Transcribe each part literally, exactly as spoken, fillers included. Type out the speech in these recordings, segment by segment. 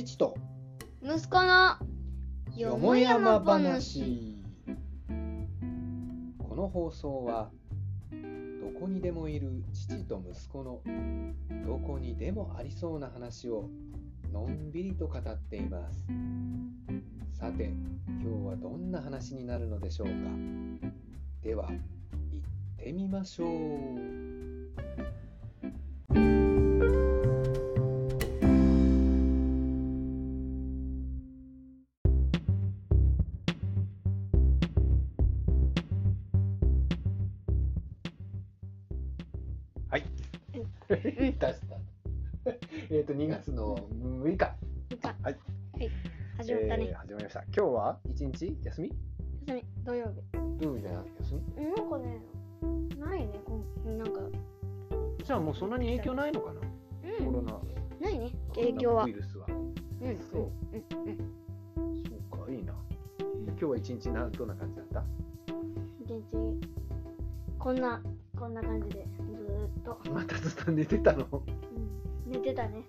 父と息子のよもやま話。この放送はどこにでもいる父と息子のどこにでもありそうな話をのんびりと語っています。さて、今日はどんな話になるのでしょうか。では行ってみましょう。はい、出したえっとにがつのむいか、むいか、はい、はい、始まったね、えー、始まりました。今日はいちにち休み？休み、土曜日土曜日じゃない、休みなんかね、ないね、なんかじゃあもうそんなに影響ないのかな、うん、コロナないね、影響はウイルスは、うん、そう、うんうん、そうか、いいな。今日は一日なんどんな感じだった？いちにち、こんな、こんな感じでまたずっと寝てたの、うん、寝てたね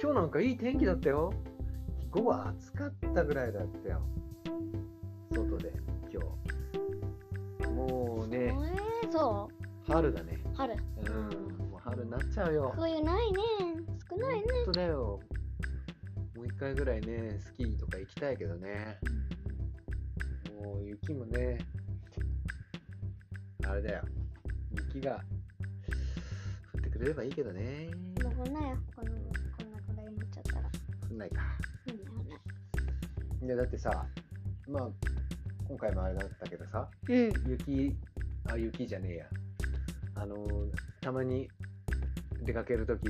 今日なんかいい天気だったよ。午後は暑かったぐらいだったよ、外で。今日もうね、えー、そう春だね、春、うん、もう春になっちゃうよ。こういうないね、少ないね。本当だよ。もう一回ぐらいね、スキーとか行きたいけどね、もう雪もね、あれだよ、雪が降ってくれればいいけどね。もう降んないよ、こんなくらいになっちゃったら降んないか、うん、いやだってさ、まあ今回もあれだったけどさ、うん、雪、あ、雪じゃねえや、あのたまに出かけるとき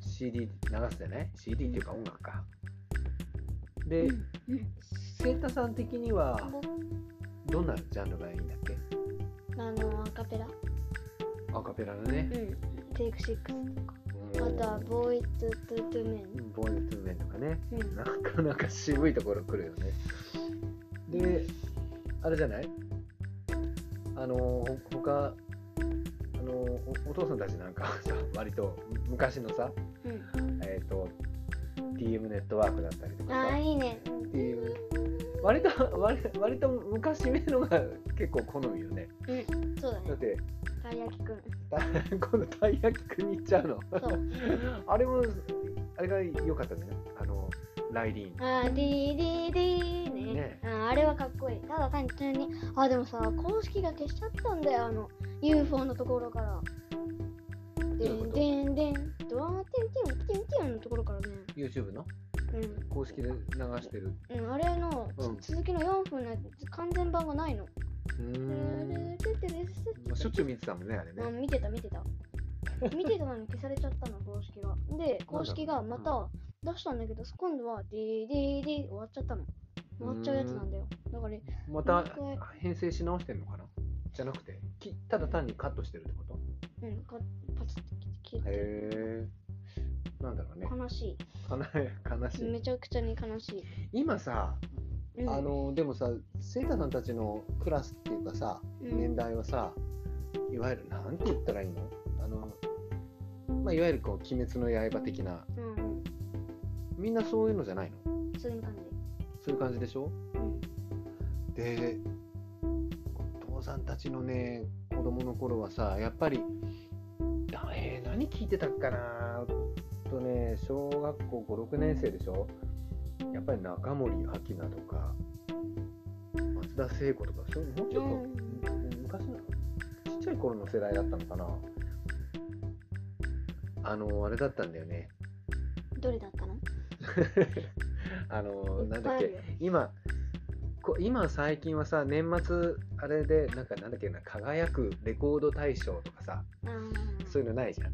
シーディー 流すじゃない？ シーディー っていうか音楽か、うん、で、うん、セータさん的にはどんなジャンルがいいんだっけ？あのアカペラアカペラのね、うん、テイクシックスとか、あとはボーイトゥトゥトゥメン、ボーイトゥメンとかね、うん、なかなか渋いところ来るよね。で、あれじゃない？あの他、あの お, お父さんたちなんかさ、割と昔のさ、うん、えっ、ー、と ティーエム ネットワークだったりとかさ、あ、いいね。ティーエム、割と割割と昔めのが結構好みよね。うん、そうだね。だって。たい焼きくん今度たい焼きくんに行っちゃうのそうあれもあれが良かったね、あのライディーン、あーディーディーディー ね, ね あ, あれはかっこいい。ただ単純に、あ、でもさ、公式が消しちゃったんだよ、あの ユーフォー のところから。でんでんでんドアーティンティンティンティンのところからね、 YouTube の、うん、公式で流してる、うん、あれの、うん、続きのよんぷんのやつ完全版がないの。うーん、しょっちゅう見てたもんね、あれね。うん、見てた見てた見てたのに消されちゃったの、公式が。で、公式がまた出したんだけど、うん、今度は ディーディーディー 終わっちゃったの。終わっちゃうやつなんだよ。だからまた編成し直してんのかな、じゃなくてきただ単にカットしてるってこと？うん、カパチッと切って。へー、なんだろうね、悲しい悲しい、めちゃくちゃに悲しい。今さ、あのでもさ、セータさんたちのクラスっていうかさ、うん、年代はさ、いわゆるなんて言ったらいいの、あの、まあ、いわゆるこう鬼滅の刃的な、うん、みんなそういうのじゃないの？そういう感じ、そういう感じでしょ、うん、で、お父さんたちのね、子供の頃はさ、やっぱりだ、えー、何聞いてたっかなとね、小学校ご、ろくねんせいでしょ、やっぱり中森明菜とか松田聖子とか、それもうちょっと昔のちっちゃい頃の世代だったのかな。あのあれだったんだよね。どれだったの？あのなんだっけ、今こ今最近はさ、年末あれでなんかなんだっけな、輝くレコード大賞とかさ、そういうのないじゃん。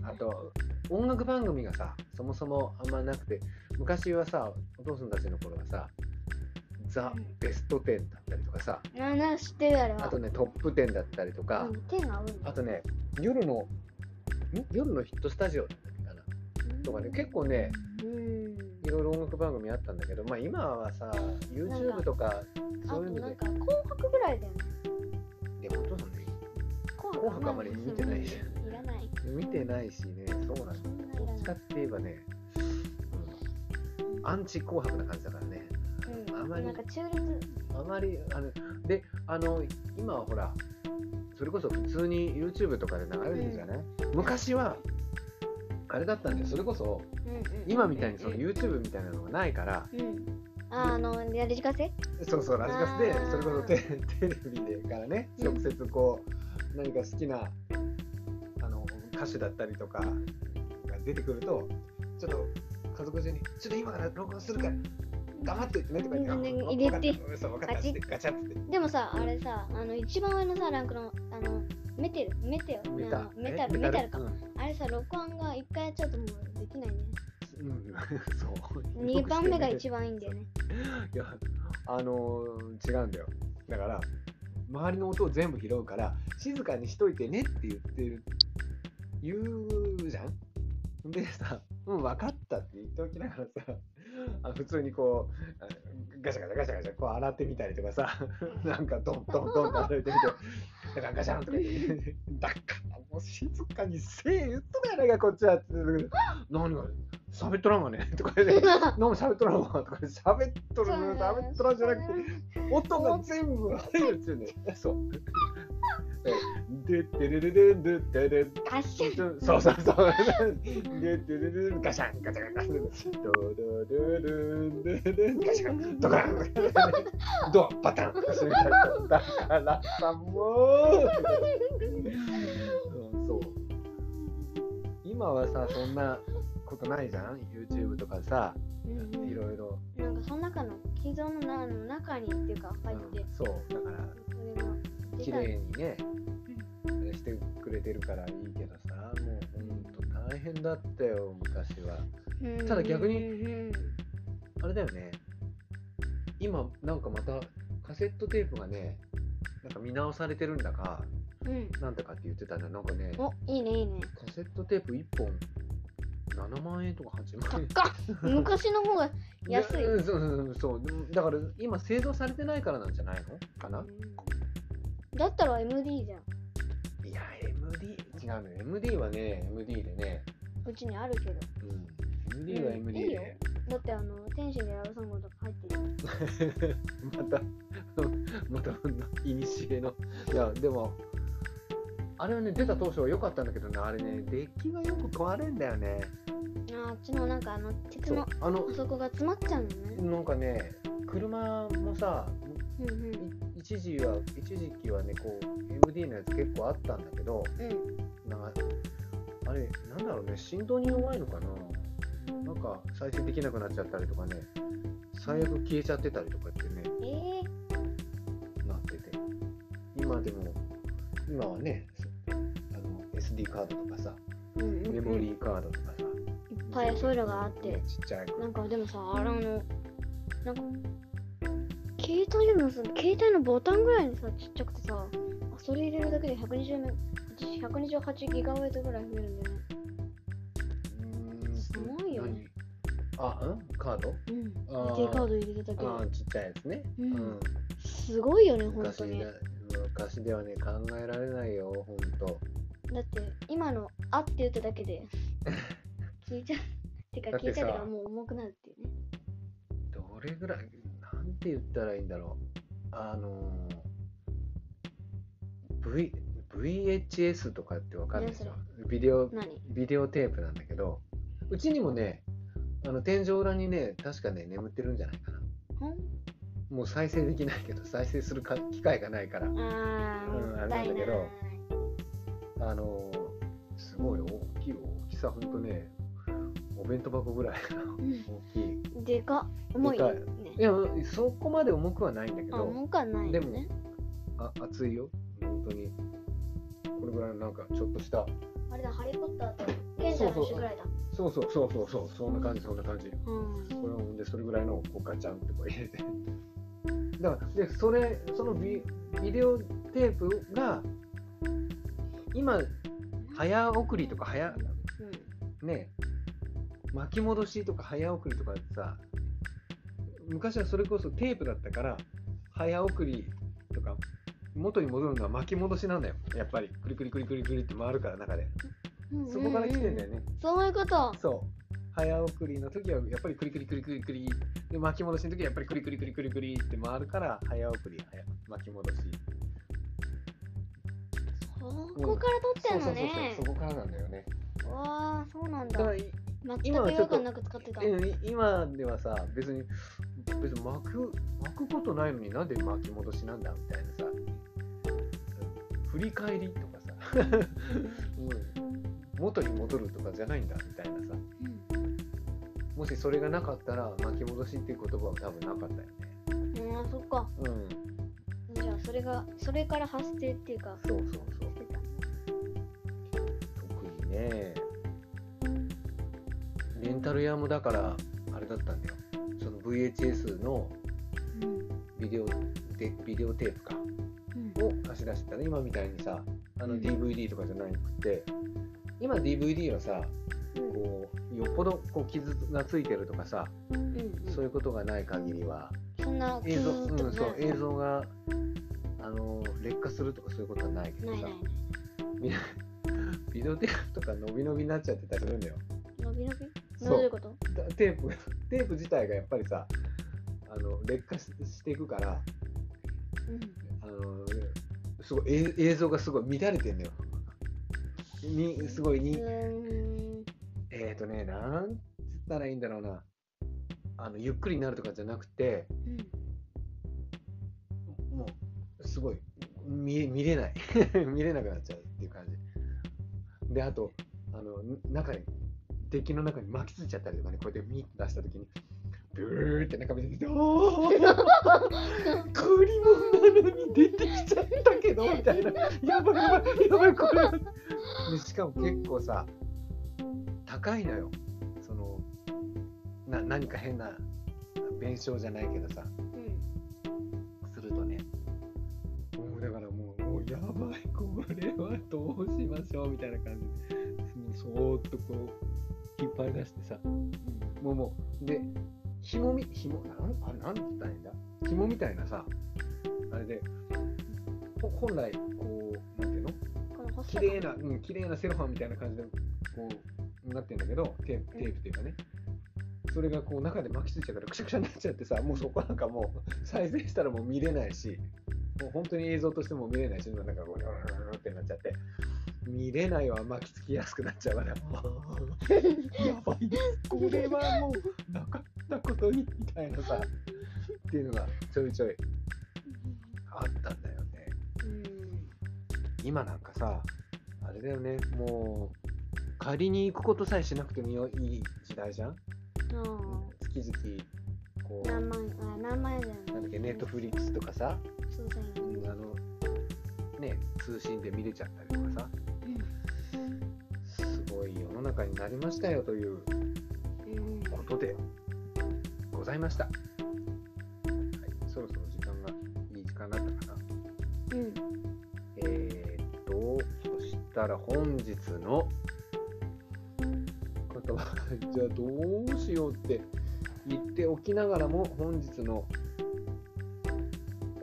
うん、あと音楽番組がさ、そもそもあんまなくて、昔はさ、お父さんたちの頃はさ、ザ・ベストじゅうだったりとかさ、うん、なん知ってるあれは。あとね、トップじゅうだったりとか、うん、じゅうが合うんだ。あとね、夜の夜のヒットスタジオだったりかな、うん、とかね、結構ね、うん、いろいろ音楽番組あったんだけど、まあ今はさ、YouTube とかそういうので、あとなんか紅白ぐらいだよね。でもお父さんね、紅白あまり見てないじゃん。見てないしね、そうなんだ。どっちかって言えばね、アンチ紅白な感じだからね、うん、あまりなんか中立あまりあのであの今はほらそれこそ普通に YouTube とかで流れるんじゃない、うん、昔はあれだったんでそれこそ、うんうん、今みたいにその YouTube みたいなのがないから、うんうん、ああのラジカセそうそうラジカセでそれこそ テ, テレビでからね直接こう、うん、何か好きなあの歌手だったりとかが出てくるとちょっと家族中にちょっと今から録音するから黙ってってねとか言って入れてガチッガチャッってでもさあれさあの一番上のさランクのあのメテルメテルメタメタメタルか、うん、あれさ録音が一回やっちゃうともうできないね。うんそう。二番目が一番いいんだよね。いやあのー、違うんだよ。だから周りの音を全部拾うから静かにしといてねって言ってる言うじゃん。でさうん分かったって言っておきながらさあ普通にこうガシャガシャガシャガシャこう洗ってみたりとかさなんかドンドンドンと洗ってみてだからガシャンとか言ってだからもう静かにせえ言っとかやないかこっちはって何が喋っとらんわねとか言って何も喋っとらんわとか喋っとるの喋っとらんじゃなくて音が全部入るっていうねそうででででででででガシャンそうそうそうででででガシャンガシャンガシャンドドドドドドガシャンドカンドンパタンだからさもうそう今はさそんなことないじゃん YouTube とかさいろいろなんかその中の既存の中にっていうか入ってそうだから綺麗にねしてくれてるからいいけどさもうほんと大変だったよ昔は。ただ逆にあれだよね今なんかまたカセットテープがねなんか見直されてるんだか、うん、なんだかって言ってたんだなんかねおいいねいいねカセットテープいっぽんななまんえんとかはちまんえん高っ昔の方が安い。いや、そうそうそうだから今製造されてないからなんじゃないのかな。だったら エムディー じゃん。いや エムディー 違うの、ね、エムディー はね エムディー でねうちにあるけど、うん、エムディー は エムディー で、うん、いいよだってあの天使でラブソングとか入ってるまたまたいにしえのいやでもあれはね出た当初は良かったんだけどねあれねデッキがよく壊れんだよね。あっちのなんかあの鉄のあの底が詰まっちゃうのね。なんかね車もさ、うんうん一時は一時期はねこう エムディー のやつ結構あったんだけど、うん、なんかあれなんだろうね振動に弱いのかな、うん、なんか再生できなくなっちゃったりとかね最悪消えちゃってたりとかってね、うん、なってて今でも今はねあの エスディー カードとかさ、うんうんうん、メモリーカードとかさいっぱいそういうのがあって、ね、ちっちゃいなんかでもさあのなんか携帯のさ、携帯のボタンぐらいにさ、ちっちゃくてさ、それ入れるだけでひゃくにじゅうはちギガバイトぐらい増えるんだよね。すごいよね。あ、うん？カード？うん。ディー カード入れるだけで。あ、ちっちゃいやつね。うん。うん、すごいよね、ほんとに。昔ではね、考えられないよ、ほんと。だって、今のあって言っただけで、聞いちゃう。てか、聞いちゃったらもう重くなるっていうね。どれぐらい？って言ったらいいんだろうあのー、v vhs とかってわかるでしょビデオビデオテープなんだけどうちにもねあの天井裏にね確かね眠ってるんじゃないかな。んもう再生できないけど再生するか機会がないからあ、うん、あれなんだけどあのー、すごい大きい大きさほんとねお弁当箱ぐらいの大きい、うん、でか重いね。いやそこまで重くはないんだけど重くはない、ね、でもあ熱いよ本当にこれぐらいのなんかちょっとしたあれだハリーポッターと賢者の石ぐらいだそうそうそうそうそうそんな感じそんな感じ、うん、これをでそれぐらいのこうガチャンってこう入れてだからでそれその ビ, ビデオテープが今早送りとか早、うん、ねえ巻き戻しとか早送りとかってさ昔はそれこそテープだったから早送りとか元に戻るのは巻き戻しなんだよやっぱりクリクリクリクリクリって回るから中で、うんうんうん、そこから来てんだよね。そういうことそう早送りの時はやっぱりクリクリクリクリクリで、巻き戻しの時はやっぱりクリクリクリクリクリって回るから、早送り早巻き戻し、そこから撮ってんのね。そうそうそうそう、そこからなんだよね。わあ、そうなんだ。全く違和感なく使ってた。今ではさ、別に別に巻く巻くことないのになんで巻き戻しなんだみたいなさ、振り返りとかさ、元に戻るとかじゃないんだみたいなさ、うん、もしそれがなかったら巻き戻しっていう言葉は多分なかったよね。ああ、そっか。うん。じゃあそれがそれから発生っていうか。そうそうそう。特にね。レンタル屋もだからあれだったんだよ。その ブイエイチエス のビデオでビデオテープか、うん、を貸し出してたね。今みたいにさ、あの ディーブイディー とかじゃなくて。うん、今 ディーブイディー はさ、こうよっぽどこう傷がついてるとかさ、うんうん、そういうことがない限りは、そんな映像、うん、そう映像があの劣化するとかそういうことはないけどさ、ビデオテープとか伸び伸びになっちゃってたりするんだよ。伸び伸び？どういうこと？テープテープ自体がやっぱりさ、あの劣化 し, していくから、うん、あのすごい映像がすごい乱れてんだよ。にすごいに、えっとね、なんつったらいいんだろうな、あのゆっくりになるとかじゃなくて、うん、もうすごい 見, 見れない見れなくなっちゃうっていう感じで、あとあの中にデッキの中に巻きついちゃったりとかね、こうやってミーッ出した時にブーって中見てて、おークリボンなのに出てきちゃったけどみたいな、やばいやばいやばいこれで、しかも結構さ高いのよ、そのな何か変な弁償じゃないけどさ、うん、するとね、もうだからもう、もうやばいこれはどうしましょうみたいな感じで、そーっとこう引っ張り出してさ、もうもうで紐み紐なんあれなんて言ったらいいんだ、紐みたいなさ、あれで本来こうなんていうの、綺麗な、うん、綺麗なセロファンみたいな感じでこうなってんだけど、テープ、テープっていうかね、それがこう中で巻きついちゃうからくしゃくしゃになっちゃってさ、もうそこなんかもう再生したらもう見れないし、もう本当に映像としても見れないし、なんかこうーってなっちゃって、見れないわ、巻きつきやすくなっちゃうから、やばいですこれはもうなかったことにみたいなさ、っていうのがちょいちょいあったんだよね。今なんかさ、あれだよね、もう借りに行くことさえしなくてもいい時代じゃん。月々こう何万円、何万円なんだっけ、Netflixとかさ、そうそう、あのね、通信で見れちゃったりとかさ、うん、すごい世の中になりましたよということでございました。うん、はい、そろそろ時間がいい時間だったかな。うん、えー、っとそしたら本日の方はじゃあどうしようって言っておきながらも、本日の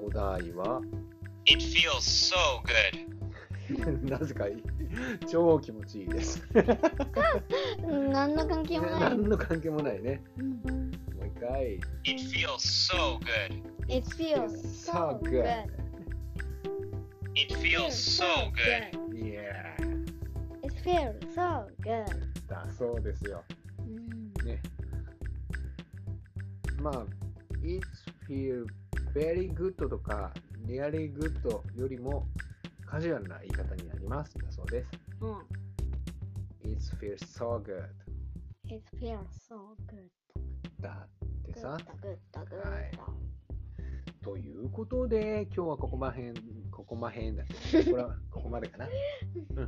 お題は。It feels so good. なぜか超気持ちいいです何の関係もない、何の関係もないね、うん、もう一回 It feels so good. It feels so good. It feels so good. Yeah. It feels so good. だそうですよ、うん、ね、まあ It feels very good とかリアリーグッドよりもカジュアルな言い方になりますだそうです。うん。It feels so good. It feels so good. だってさ。Good, good, good. はい。ということで今日はここまへんここまへんだ。これはここまでかな。うん。という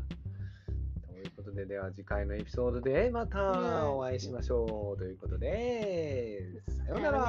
ことで、では次回のエピソードでまたお会いしましょうということで、さようなら。